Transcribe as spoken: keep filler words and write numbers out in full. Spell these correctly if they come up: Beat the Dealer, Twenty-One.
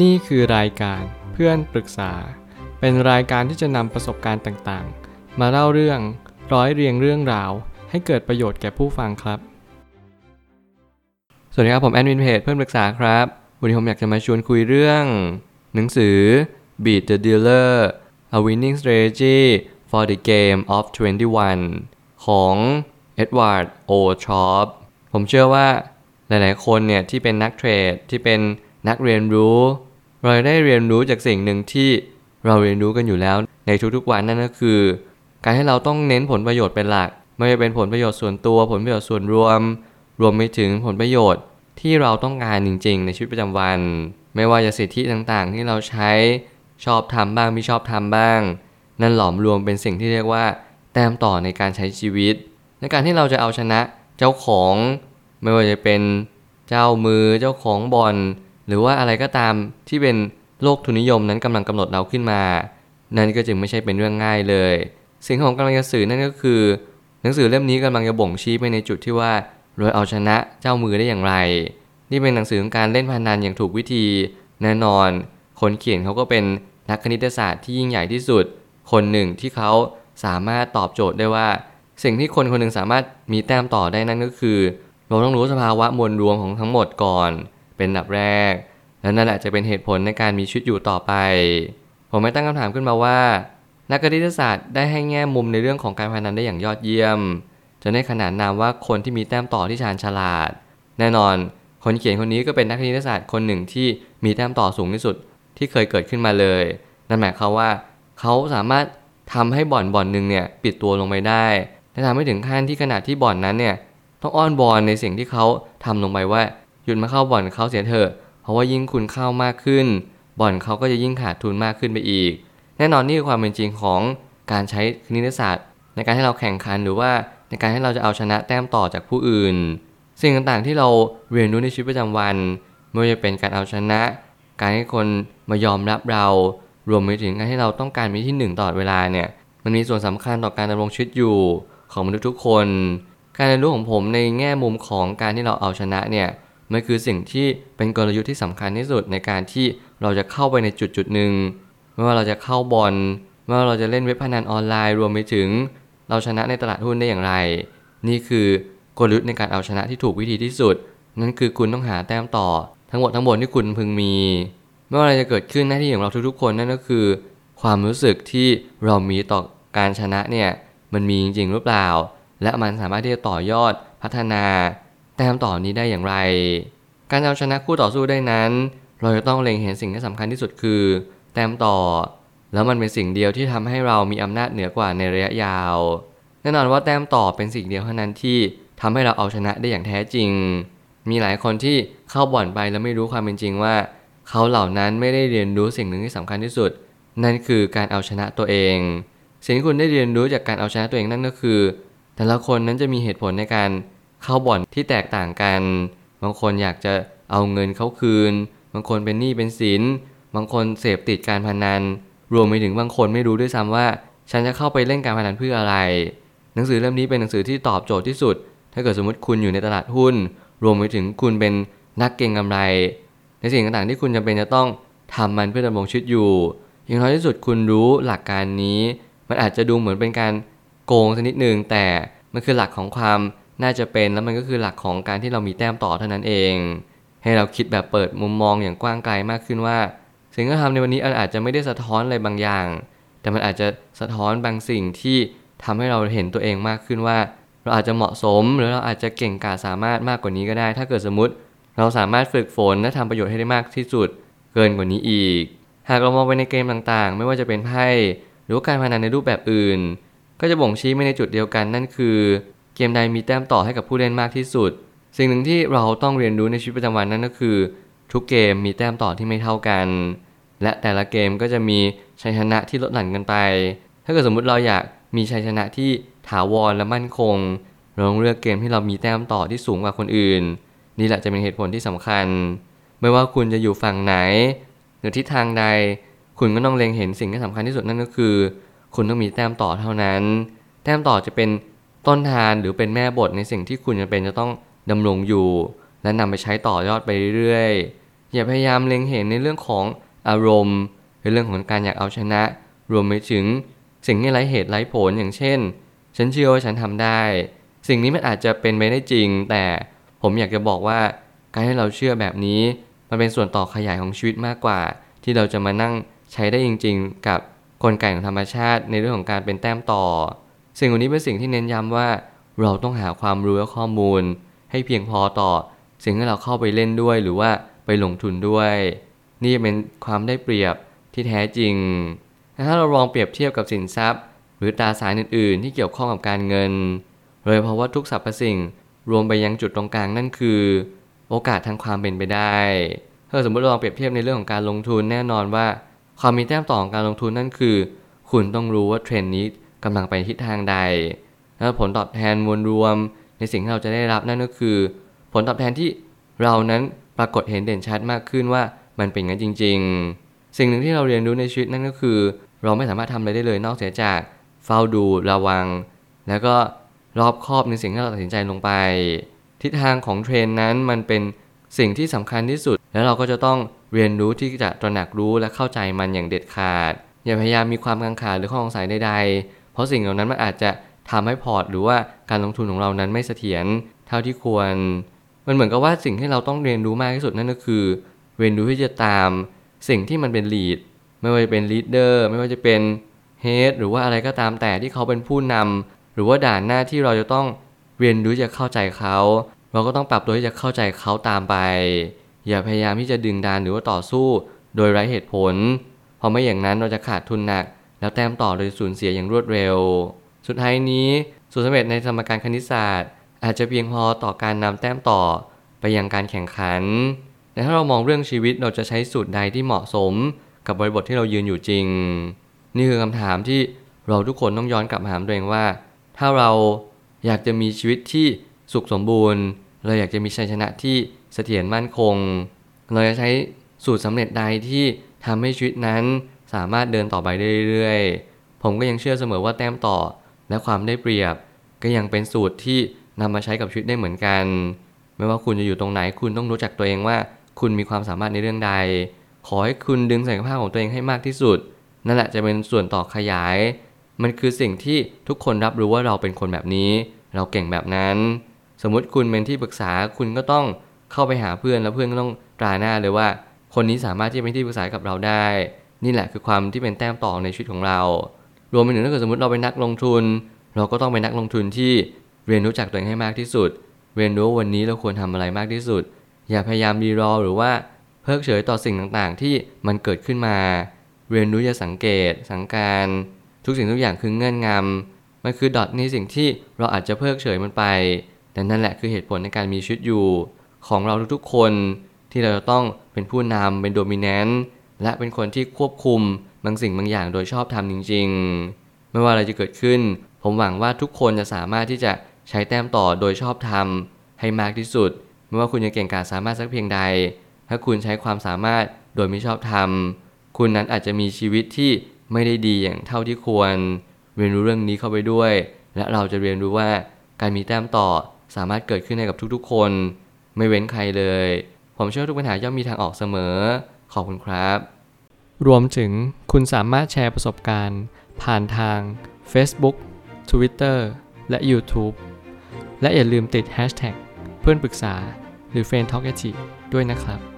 นี่คือรายการเพื่อนปรึกษาเป็นรายการที่จะนำประสบการณ์ต่างๆมาเล่าเรื่องร้อยเรียงเรื่องราวให้เกิดประโยชน์แก่ผู้ฟังครับสวัสดีครับผมแอดมินเพจเพื่อนปรึกษาครับวันนี้ผมอยากจะมาชวนคุยเรื่องหนังสือ Beat the Dealer A Winning Strategy for the Game of Twenty-One ของ Edward O. Thorp ผมเชื่อว่าหลายๆคนเนี่ยที่เป็นนักเทรดที่เป็นนักเรียนรู้เราได้เรียนรู้จากสิ่งหนึ่งที่เราเรียนรู้กันอยู่แล้วในทุกๆวันนั่นก็คือการให้เราต้องเน้นผลประโยชน์เป็นหลักไม่ว่าจะเป็นผลประโยชน์ส่วนตัวผลประโยชน์ส่วนรวมรวมไปถึงผลประโยชน์ที่เราต้องการจริงๆในชีวิตประจำวันไม่ว่าจะสิทธิต่างๆที่เราใช้ชอบทำบ้างไม่ชอบทำบ้างนั่นหลอมรวมเป็นสิ่งที่เรียกว่าแต้มต่อในการใช้ชีวิตในการที่เราจะเอาชนะเจ้าของไม่ว่าจะเป็นเจ้ามือเจ้าของบ่อนหรือว่าอะไรก็ตามที่เป็นโลกทุนนิยมนั้นกำลังกำหนดเราขึ้นมานั่นก็จึงไม่ใช่เป็นเรื่องง่ายเลยสิ่งของกำลังจะสื่อนั่นก็คือหนังสือเล่มนี้กำลังจะบ่งชี้ไปในจุดที่ว่าเราเอาชนะเจ้ามือได้อย่างไรนี่เป็นหนังสือของการเล่นพนันอย่างถูกวิธีแน่นอนคนเขียนเขาก็เป็นนักคณิตศาสตร์ที่ยิ่งใหญ่ที่สุดคนหนึ่งที่เขาสามารถตอบโจทย์ได้ว่าสิ่งที่คนคนหนึ่งสามารถมีแต้มต่อได้นั่นก็คือเราต้องรู้สภาวะมวลรวมของทั้งหมดก่อนเป็นอันดับแรกและนั่นแหละจะเป็นเหตุผลในการมีชีวิตอยู่ต่อไปผมไม่ตั้งคำถามขึ้นมาว่านักคณิตศาสตร์ได้ให้แง่มุมในเรื่องของการพนันได้อย่างยอดเยี่ยมจะได้ขนานนามว่าคนที่มีแต้มต่อที่ชาญฉลาดแน่นอนคนเขียนคนนี้ก็เป็นนักคณิตศาสตร์คนหนึ่งที่มีแต้มต่อสูงที่สุดที่เคยเกิดขึ้นมาเลยนั่นหมายความว่าเขาสามารถทำให้บ่อนบ่อนหนึ่งเนี่ยปิดตัวลงไปได้และทำให้ถึงขั้นที่ขนาดที่บ่อนนั้นเนี่ยต้องอ้อนวอนในสิ่งที่เขาทำลงไปว่าหยุดมาเข้าบ่อนเขาเสียเถอะเพราะว่ายิ่งคุณเข้ามากขึ้นบ่อนเขาก็จะยิ่งขาดทุนมากขึ้นไปอีกแน่นอนนี่คือความเป็นจริงของการใช้คณิตศาสตร์ในการให้เราแข่งขันหรือว่าในการให้เราจะเอาชนะแต้มต่อจากผู้อื่นสิ่งต่างๆที่เราเรียนรู้ในชีวิตประจำวันไม่ว่าจะเป็นการเอาชนะการให้คนมายอมรับเรารวมไปถึงการให้เราต้องการมีที่หนึ่งตลอดเวลาเนี่ยมันมีส่วนสำคัญต่อการดำรงชีวิตอยู่ของมนุษย์ทุกคนการเรียนรู้ของผมในแง่มุมของการที่เราเอาชนะเนี่ยมันคือสิ่งที่เป็นกลยุทธ์ที่สำคัญที่สุดในการที่เราจะเข้าไปในจุดจุดหนึ่งไม่ว่าเราจะเข้าบอลไม่ว่าเราจะเล่นเว็บพนันออนไลน์รวมไปถึงเราชนะในตลาดหุ้นได้อย่างไรนี่คือกลยุทธ์ในการเอาชนะที่ถูกวิธีที่สุดนั่นคือคุณต้องหาแต้มต่อทั้งหมดทั้งมวลที่คุณพึงมีไม่ว่าอะไรจะเกิดขึ้นหน้าที่ของเราทุกๆคนนั่นก็คือความรู้สึกที่เรามีต่อการชนะเนี่ยมันมีจริงๆหรือเปล่าและมันสามารถที่จะต่อยอดพัฒนาแต้มต่อนี้ได้อย่างไรการเอาชนะคู่ต่อสู้ได้นั้นเราจะต้องเล็งเห็นสิ่งที่สำคัญที่สุดคือแต้มต่อแล้วมันเป็นสิ่งเดียวที่ทำให้เรามีอำนาจเหนือกว่าในระยะยาวแน่นอนว่าแต้มต่อเป็นสิ่งเดียวเท่านั้นที่ทำให้เราเอาชนะได้อย่างแท้จริงมีหลายคนที่เข้าบ่อนไปแล้วไม่รู้ความเป็นจริงว่าเขาเหล่านั้นไม่ได้เรียนรู้สิ่งหนึ่งที่สำคัญที่สุดนั่นคือการเอาชนะตัวเองสิ่งที่คุณได้เรียนรู้จากการเอาชนะตัวเองนั่นก็คือแต่ละคนนั้นจะมีเหตุผลในการเข้าบ่อนที่แตกต่างกันบางคนอยากจะเอาเงินเขาคืนบางคนเป็นหนี้เป็นสินบางคนเสพติดการพนันรวมไปถึงบางคนไม่รู้ด้วยซ้ำว่าฉันจะเข้าไปเล่นการพนันเพื่ออะไรหนังสือเล่มนี้เป็นหนังสือที่ตอบโจทย์ที่สุดถ้าเกิดสมมติคุณอยู่ในตลาดหุ้นรวมไปถึงคุณเป็นนักเก็งกำไรในสิ่งต่างๆที่คุณจำเป็นจะต้องทำมันเพื่อดำรงชีวิตอยู่อย่างน้อยที่สุดคุณรู้หลักการนี้มันอาจจะดูเหมือนเป็นการโกงสักนิดนึงแต่มันคือหลักของความน่าจะเป็นแล้วมันก็คือหลักของการที่เรามีแต้มต่อเท่านั้นเองให้เราคิดแบบเปิดมุมมองอย่างกว้างไกลมากขึ้นว่าสิ่งที่ทำในวันนี้อาจจะไม่ได้สะท้อนอะไรบางอย่างแต่มันอาจจะสะท้อนบางสิ่งที่ทำให้เราเห็นตัวเองมากขึ้นว่าเราอาจจะเหมาะสมหรือเราอาจจะเก่งกาจสามารถมากกว่านี้ก็ได้ถ้าเกิดสมมติเราสามารถฝึกฝนและทำประโยชน์ให้ได้มากที่สุดเกินกว่านี้อีกหากเรามองไปในเกมต่างๆไม่ว่าจะเป็นไพ่หรือการพนันในรูปแบบอื่นก็จะบ่งชี้ไปในจุดเดียวกันนั่นคือเกมใดมีแต้มต่อให้กับผู้เล่นมากที่สุดสิ่งหนึ่งที่เราต้องเรียนรู้ในชีวิตประจำวันนั่นก็คือทุกเกมมีแต้มต่อที่ไม่เท่ากันและแต่ละเกมก็จะมีชัยชนะที่ลดหลั่นกันไปถ้าเกิดสมมุติเราอยากมีชัยชนะที่ถาวรและมั่นคงเราต้องเลือกเกมที่เรามีแต้มต่อที่สูงกว่าคนอื่นนี่แหละจะเป็นเหตุผลที่สำคัญไม่ว่าคุณจะอยู่ฝั่งไหนหรือทิศทางใดคุณก็ต้องเล็งเห็นสิ่งที่สำคัญที่สุดนั่นก็คือคุณต้องมีแต้มต่อเท่านั้นแต้มต่อจะเป็นต้นทานหรือเป็นแม่บทในสิ่งที่คุณจะเป็นจะต้องดำรงอยู่และนำไปใช้ต่อยอดไปเรื่อยๆ อย่าพยายามเล็งเห็นในเรื่องของอารมณ์หรือเรื่องของการอยากเอาชนะรวมไปถึงสิ่งที่ไร้เหตุไร้ผลอย่างเช่นฉันเชื่อว่าฉันทำได้สิ่งนี้มันอาจจะเป็นไปได้จริงแต่ผมอยากจะบอกว่าการที่เราเชื่อแบบนี้มันเป็นส่วนต่อขยายของชีวิตมากกว่าที่เราจะมานั่งใช้ได้จริงๆกับกลไกของธรรมชาติในเรื่องของการเป็นแต้มต่อสิ่งเหล่านี้เป็นสิ่งที่เน้นย้ำว่าเราต้องหาความรู้และข้อมูลให้เพียงพอต่อสิ่งที่เราเข้าไปเล่นด้วยหรือว่าไปลงทุนด้วยนี่เป็นความได้เปรียบที่แท้จริงถ้าเราลองเปรียบเทียบกับสินทรัพย์หรือตราสารอื่นๆที่เกี่ยวข้องกับการเงินเลยเพราะว่าทุกสรรพสิ่งรวมไปยังจุดตรงกลางนั่นคือโอกาสทางความเป็นไปได้ถ้าสมมติลองเปรียบเทียบในเรื่องของการลงทุนแน่นอนว่าความมีแต้มต่อของการลงทุนนั่นคือคุณต้องรู้ว่าเทรนด์นี้กำลังไปทิศทางใดและผลตอบแทนมวลรวมในสิ่งที่เราจะได้รับนั่นก็คือผลตอบแทนที่เรานั้นปรากฏเห็นเด่นชัดมากขึ้นว่ามันเป็นงั้นจริงๆสิ่งหนึ่งที่เราเรียนรู้ในชีวิตนั่นก็คือเราไม่สามารถทำอะไรได้เลยนอกเสียจากเฝ้าดูระวังแล้วก็รอบคอบในสิ่งที่เราตัดสินใจลงไปทิศทางของเทรนด์นั้นมันเป็นสิ่งที่สำคัญที่สุดและเราก็จะต้องเรียนรู้ที่จะตระหนักรู้และเข้าใจมันอย่างเด็ดขาดอย่าพยายามมีความกังขาหรือข้อสงสัยใดๆเพราะสิ่งเหล่านั้นมันอาจจะทำให้พอร์ตหรือว่าการลงทุนของเรานั้นไม่เสถียรเท่าที่ควรมันเหมือนกับว่าสิ่งที่เราต้องเรียนรู้มากที่สุดนั่นก็คือเรียนรู้ที่จะตามสิ่งที่มันเป็นลีดไม่ว่าจะเป็นลีดเดอร์ไม่ว่าจะเป็นเฮดหรือว่าอะไรก็ตามแต่ที่เขาเป็นผู้นำหรือว่าด่านหน้าที่เราจะต้องเรียนรู้จะเข้าใจเขาเราก็ต้องปรับตัวที่จะเข้าใจเขาตามไปอย่าพยายามที่จะดึงดันหรือว่าต่อสู้โดยไร้เหตุผลเพราะไม่อย่างนั้นเราจะขาดทุนหนักแล้วแต้มต่อโดยสูญเสียอย่างรวดเร็วสุดท้ายนี้สูตรสำเร็จในสมการคณิตศาสตร์อาจจะเพียงพอต่อการนำแต้มต่อไปยังการแข่งขันแต่ถ้าเรามองเรื่องชีวิตเราจะใช้สูตรใดที่เหมาะสมกับบริบทที่เรายืนอยู่จริงนี่คือคำถามที่เราทุกคนต้องย้อนกลับมาถามตัวเองว่าถ้าเราอยากจะมีชีวิตที่สุขสมบูรณ์เราอยากจะมีชัยชนะที่เสถียรมั่นคงเราจะใช้สูตรสำเร็จใดที่ทำให้ชีวิตนั้นสามารถเดินต่อไปได้เรื่อยๆผมก็ยังเชื่อเสมอว่าแต้มต่อและความได้เปรียบก็ยังเป็นสูตรที่นำมาใช้กับชีวิตได้เหมือนกันไม่ว่าคุณจะอยู่ตรงไหนคุณต้องรู้จักตัวเองว่าคุณมีความสามารถในเรื่องใดขอให้คุณดึงศักยภาพของตัวเองให้มากที่สุดนั่นแหละจะเป็นส่วนต่อขยายมันคือสิ่งที่ทุกคนรับรู้ว่าเราเป็นคนแบบนี้เราเก่งแบบนั้นสมมติคุณเป็นที่ปรึกษาคุณก็ต้องเข้าไปหาเพื่อนแล้วเพื่อนก็ต้องตราหน้าเลยว่าคนนี้สามารถที่จะเป็นที่ปรึกษากับเราได้นี่แหละคือความที่เป็นแต้มต่อในชีวิตของเรารวมไปถึงถ้าเกิดสมมติเราเป็นนักลงทุนเราก็ต้องเป็นนักลงทุนที่เรียนรู้จักตัวเองให้มากที่สุดเรียนรู้วันนี้เราควรทำอะไรมากที่สุดอย่าพยายามรีรอหรือว่าเพิกเฉยต่อสิ่งต่างๆที่มันเกิดขึ้นมาเรียนรู้จะสังเกตสังการทุกสิ่งทุกอย่างคือเงื่อนงำมันคือดอทนี่สิ่งที่เราอาจจะเพิกเฉยมันไปแต่นั่นแหละคือเหตุผลในการมีชีวิตอยู่ของเราทุกๆคนที่เราจะต้องเป็นผู้นำเป็นโดมิเนนต์และเป็นคนที่ควบคุมบางสิ่งบางอย่างโดยชอบธรรมจริงๆไม่ว่าอะไรจะเกิดขึ้นผมหวังว่าทุกคนจะสามารถที่จะใช้แต้มต่อโดยชอบธรรมให้มากที่สุดไม่ว่าคุณจะเก่งกาจสามารถสักเพียงใดถ้าคุณใช้ความสามารถโดยไม่ชอบธรรมคุณนั้นอาจจะมีชีวิตที่ไม่ได้ดีอย่างเท่าที่ควรเรียนรู้เรื่องนี้เข้าไปด้วยและเราจะเรียนรู้ว่าการมีแต้มต่อสามารถเกิดขึ้นได้กับทุกๆคนไม่เว้นใครเลยผมเชื่อทุกปัญหาย่อมมีทางออกเสมอขอบคุณครับรวมถึงคุณสามารถแชร์ประสบการณ์ผ่านทาง Facebook Twitter และ YouTube และอย่าลืมติด แฮชแท็ก เพื่อนปรึกษาหรือ เฟรนด์ ทอล์ก แอท ด้วยนะครับ